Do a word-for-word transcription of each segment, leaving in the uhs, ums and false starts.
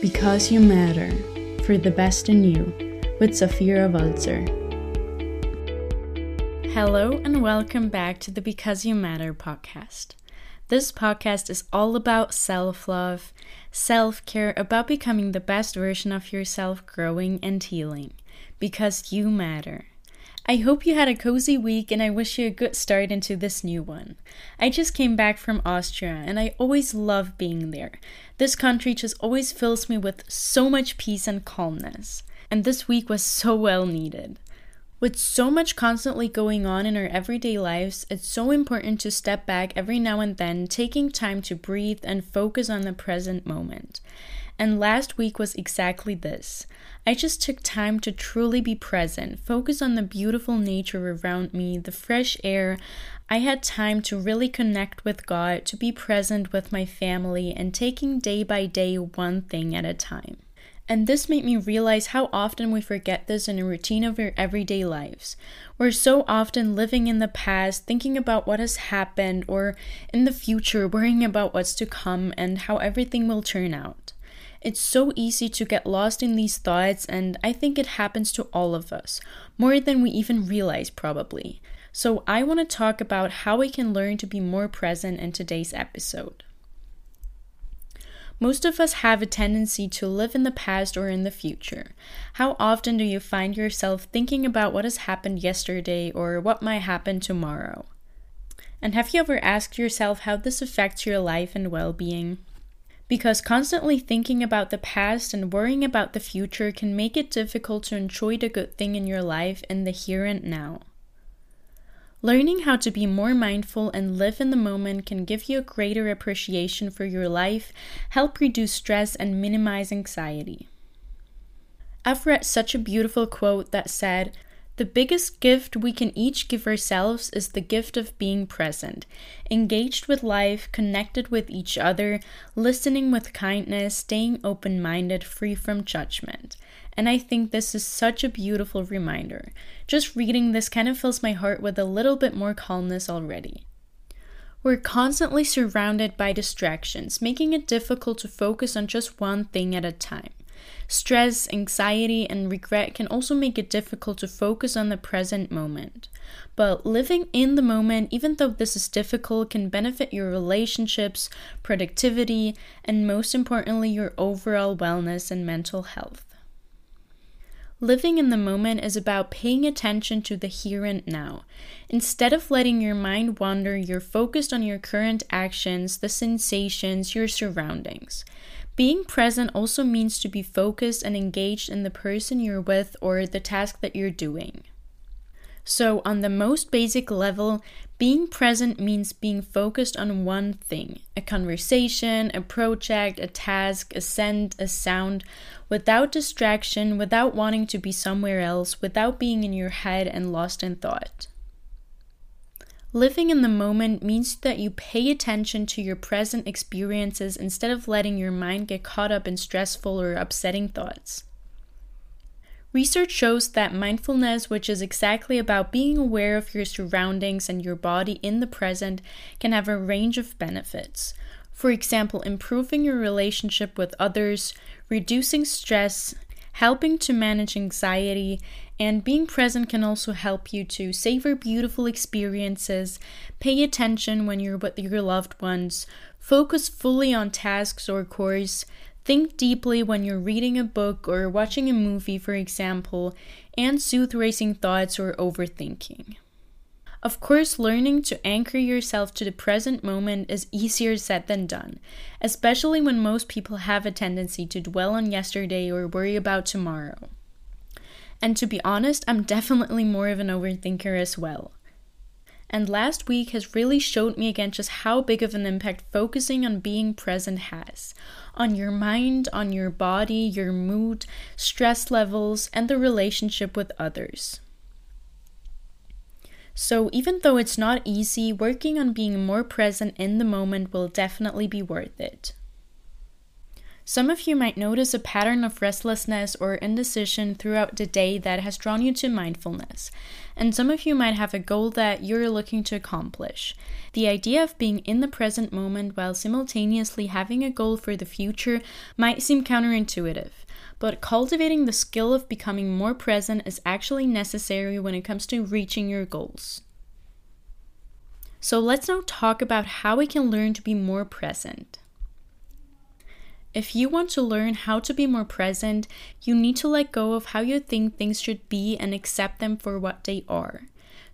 Because You Matter, for the Best in You, with Safira Walser. Hello and welcome back to the Because You Matter podcast. This podcast is all about self-love, self-care, about becoming the best version of yourself, growing and healing. Because you matter. I hope you had a cozy week and I wish you a good start into this new one. I just came back from Austria and I always love being there. This country just always fills me with so much peace and calmness. And this week was so well needed. With so much constantly going on in our everyday lives, it's so important to step back every now and then, taking time to breathe and focus on the present moment. And last week was exactly this. I just took time to truly be present, focus on the beautiful nature around me, the fresh air. I had time to really connect with God, to be present with my family, and taking day by day one thing at a time. And this made me realize how often we forget this in a routine of our everyday lives. We're so often living in the past, thinking about what has happened, or in the future, worrying about what's to come and how everything will turn out. It's so easy to get lost in these thoughts, and I think it happens to all of us, more than we even realize probably. So I want to talk about how we can learn to be more present in today's episode. Most of us have a tendency to live in the past or in the future. How often do you find yourself thinking about what has happened yesterday or what might happen tomorrow? And have you ever asked yourself how this affects your life and well-being? Because constantly thinking about the past and worrying about the future can make it difficult to enjoy the good thing in your life in the here and now. Learning how to be more mindful and live in the moment can give you a greater appreciation for your life, help reduce stress, and minimize anxiety. I've read such a beautiful quote that said, "The biggest gift we can each give ourselves is the gift of being present, engaged with life, connected with each other, listening with kindness, staying open-minded, free from judgment." And I think this is such a beautiful reminder. Just reading this kind of fills my heart with a little bit more calmness already. We're constantly surrounded by distractions, making it difficult to focus on just one thing at a time. Stress, anxiety, and regret can also make it difficult to focus on the present moment. But living in the moment, even though this is difficult, can benefit your relationships, productivity, and most importantly, your overall wellness and mental health. Living in the moment is about paying attention to the here and now. Instead of letting your mind wander, you're focused on your current actions, the sensations, your surroundings. Being present also means to be focused and engaged in the person you're with or the task that you're doing. So, on the most basic level, being present means being focused on one thing, a conversation, a project, a task, a scent, a sound, without distraction, without wanting to be somewhere else, without being in your head and lost in thought. Living in the moment means that you pay attention to your present experiences instead of letting your mind get caught up in stressful or upsetting thoughts. Research shows that mindfulness, which is exactly about being aware of your surroundings and your body in the present, can have a range of benefits. For example, improving your relationship with others, reducing stress, helping to manage anxiety, and being present can also help you to savor beautiful experiences, pay attention when you're with your loved ones, focus fully on tasks or chores, think deeply when you're reading a book or watching a movie, for example, and soothe racing thoughts or overthinking. Of course, learning to anchor yourself to the present moment is easier said than done, especially when most people have a tendency to dwell on yesterday or worry about tomorrow. And to be honest, I'm definitely more of an overthinker as well. And last week has really showed me again just how big of an impact focusing on being present has. On your mind, on your body, your mood, stress levels, and the relationship with others. So even though it's not easy, working on being more present in the moment will definitely be worth it. Some of you might notice a pattern of restlessness or indecision throughout the day that has drawn you to mindfulness, and some of you might have a goal that you're looking to accomplish. The idea of being in the present moment while simultaneously having a goal for the future might seem counterintuitive, but cultivating the skill of becoming more present is actually necessary when it comes to reaching your goals. So let's now talk about how we can learn to be more present. If you want to learn how to be more present, you need to let go of how you think things should be and accept them for what they are.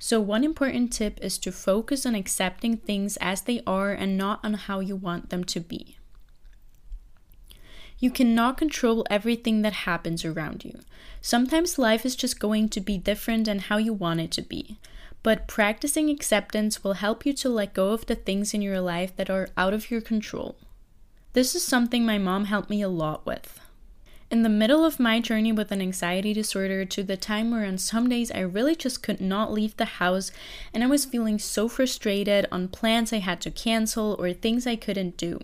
So one important tip is to focus on accepting things as they are and not on how you want them to be. You cannot control everything that happens around you. Sometimes life is just going to be different than how you want it to be. But practicing acceptance will help you to let go of the things in your life that are out of your control. This is something my mom helped me a lot with. In the middle of my journey with an anxiety disorder to the time where on some days I really just could not leave the house and I was feeling so frustrated on plans I had to cancel or things I couldn't do.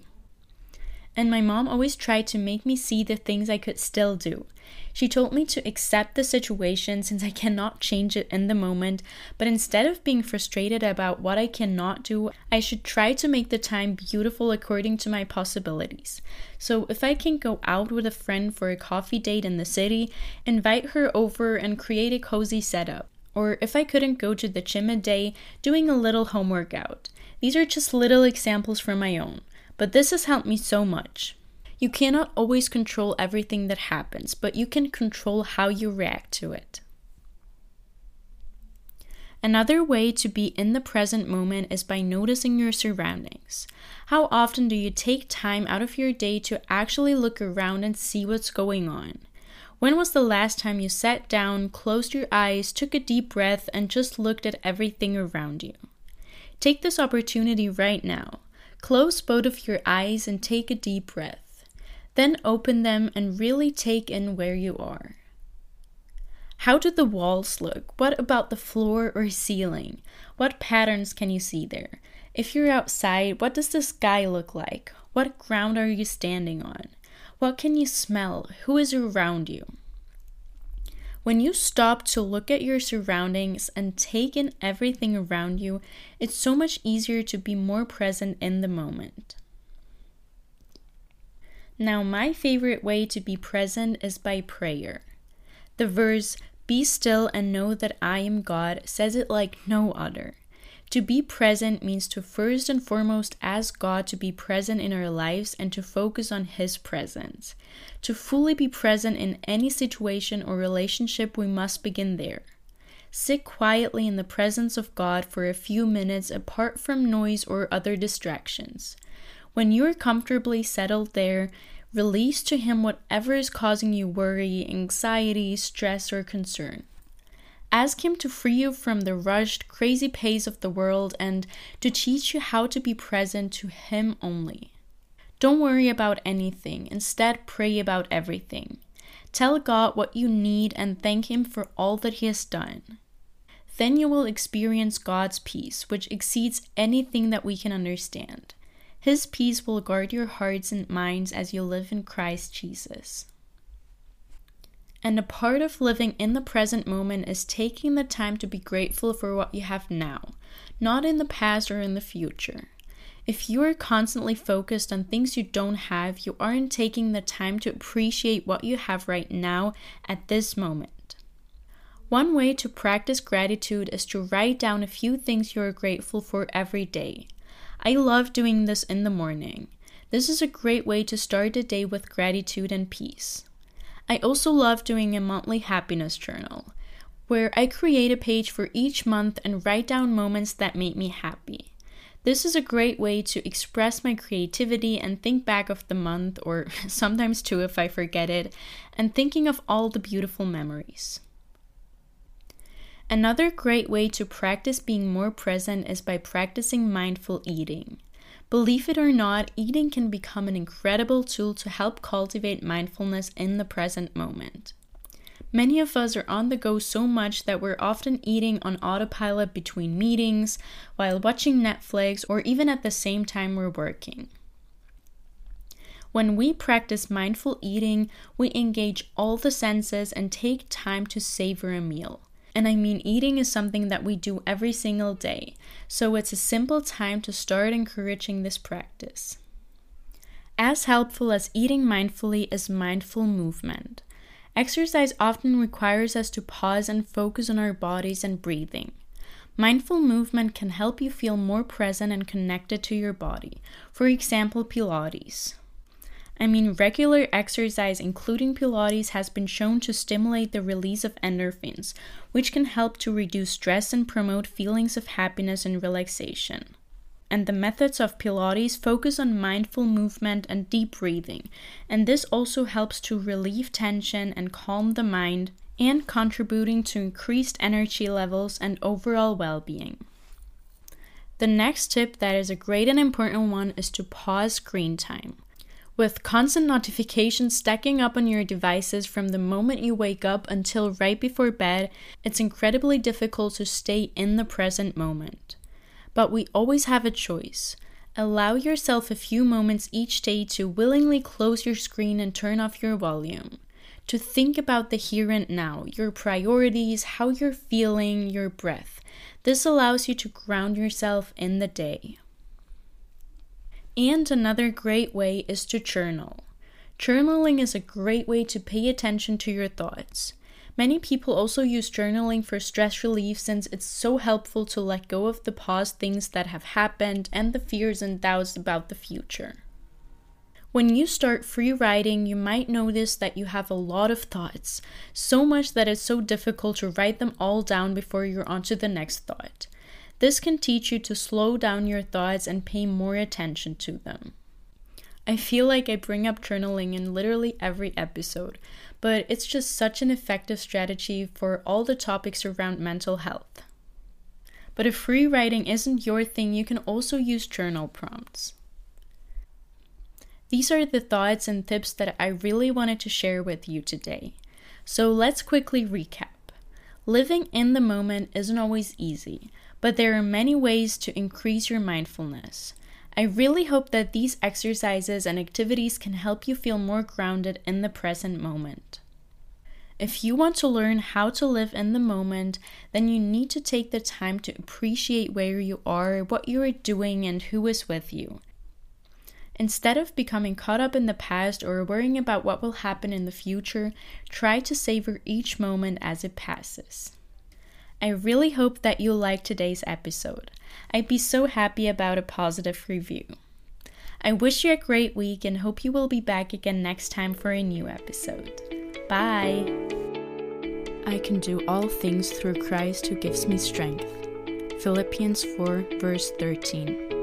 And my mom always tried to make me see the things I could still do. She told me to accept the situation since I cannot change it in the moment, but instead of being frustrated about what I cannot do, I should try to make the time beautiful according to my possibilities. So if I can go out with a friend for a coffee date in the city, invite her over and create a cozy setup. Or if I couldn't go to the gym a day, doing a little home workout. These are just little examples from my own, but this has helped me so much. You cannot always control everything that happens, but you can control how you react to it. Another way to be in the present moment is by noticing your surroundings. How often do you take time out of your day to actually look around and see what's going on? When was the last time you sat down, closed your eyes, took a deep breath, and just looked at everything around you? Take this opportunity right now. Close both of your eyes and take a deep breath. Then open them and really take in where you are. How do the walls look? What about the floor or ceiling? What patterns can you see there? If you're outside, what does the sky look like? What ground are you standing on? What can you smell? Who is around you? When you stop to look at your surroundings and take in everything around you, it's so much easier to be more present in the moment. Now, my favorite way to be present is by prayer. The verse, "Be still and know that I am God," says it like no other. To be present means to first and foremost ask God to be present in our lives and to focus on His presence. To fully be present in any situation or relationship, we must begin there. Sit quietly in the presence of God for a few minutes apart from noise or other distractions. When you are comfortably settled there, release to Him whatever is causing you worry, anxiety, stress, or concern. Ask Him to free you from the rushed, crazy pace of the world and to teach you how to be present to Him only. Don't worry about anything. Instead, pray about everything. Tell God what you need and thank Him for all that He has done. Then you will experience God's peace, which exceeds anything that we can understand. His peace will guard your hearts and minds as you live in Christ Jesus. And a part of living in the present moment is taking the time to be grateful for what you have now, not in the past or in the future. If you are constantly focused on things you don't have, you aren't taking the time to appreciate what you have right now at this moment. One way to practice gratitude is to write down a few things you are grateful for every day. I love doing this in the morning. This is a great way to start the day with gratitude and peace. I also love doing a monthly happiness journal, where I create a page for each month and write down moments that make me happy. This is a great way to express my creativity and think back of the month, or sometimes two if I forget it, and thinking of all the beautiful memories. Another great way to practice being more present is by practicing mindful eating. Believe it or not, eating can become an incredible tool to help cultivate mindfulness in the present moment. Many of us are on the go so much that we're often eating on autopilot between meetings, while watching Netflix, or even at the same time we're working. When we practice mindful eating, we engage all the senses and take time to savor a meal. And I mean, eating is something that we do every single day, so it's a simple time to start encouraging this practice. As helpful as eating mindfully is mindful movement. Exercise often requires us to pause and focus on our bodies and breathing. Mindful movement can help you feel more present and connected to your body, for example, Pilates. I mean, regular exercise, including Pilates, has been shown to stimulate the release of endorphins, which can help to reduce stress and promote feelings of happiness and relaxation. And the methods of Pilates focus on mindful movement and deep breathing, and this also helps to relieve tension and calm the mind, and contributing to increased energy levels and overall well-being. The next tip that is a great and important one is to pause screen time. With constant notifications stacking up on your devices from the moment you wake up until right before bed, it's incredibly difficult to stay in the present moment. But we always have a choice. Allow yourself a few moments each day to willingly close your screen and turn off your volume. To think about the here and now, your priorities, how you're feeling, your breath. This allows you to ground yourself in the day. And another great way is to journal. Journaling is a great way to pay attention to your thoughts. Many people also use journaling for stress relief since it's so helpful to let go of the past things that have happened and the fears and doubts about the future. When you start free writing, you might notice that you have a lot of thoughts, so much that it's so difficult to write them all down before you're on to the next thought. This can teach you to slow down your thoughts and pay more attention to them. I feel like I bring up journaling in literally every episode, but it's just such an effective strategy for all the topics around mental health. But if free writing isn't your thing, you can also use journal prompts. These are the thoughts and tips that I really wanted to share with you today. So let's quickly recap. Living in the moment isn't always easy, but there are many ways to increase your mindfulness. I really hope that these exercises and activities can help you feel more grounded in the present moment. If you want to learn how to live in the moment, then you need to take the time to appreciate where you are, what you are doing, and who is with you. Instead of becoming caught up in the past or worrying about what will happen in the future, try to savor each moment as it passes. I really hope that you liked today's episode. I'd be so happy about a positive review. I wish you a great week and hope you will be back again next time for a new episode. Bye! I can do all things through Christ who gives me strength. Philippians four, verse thirteen.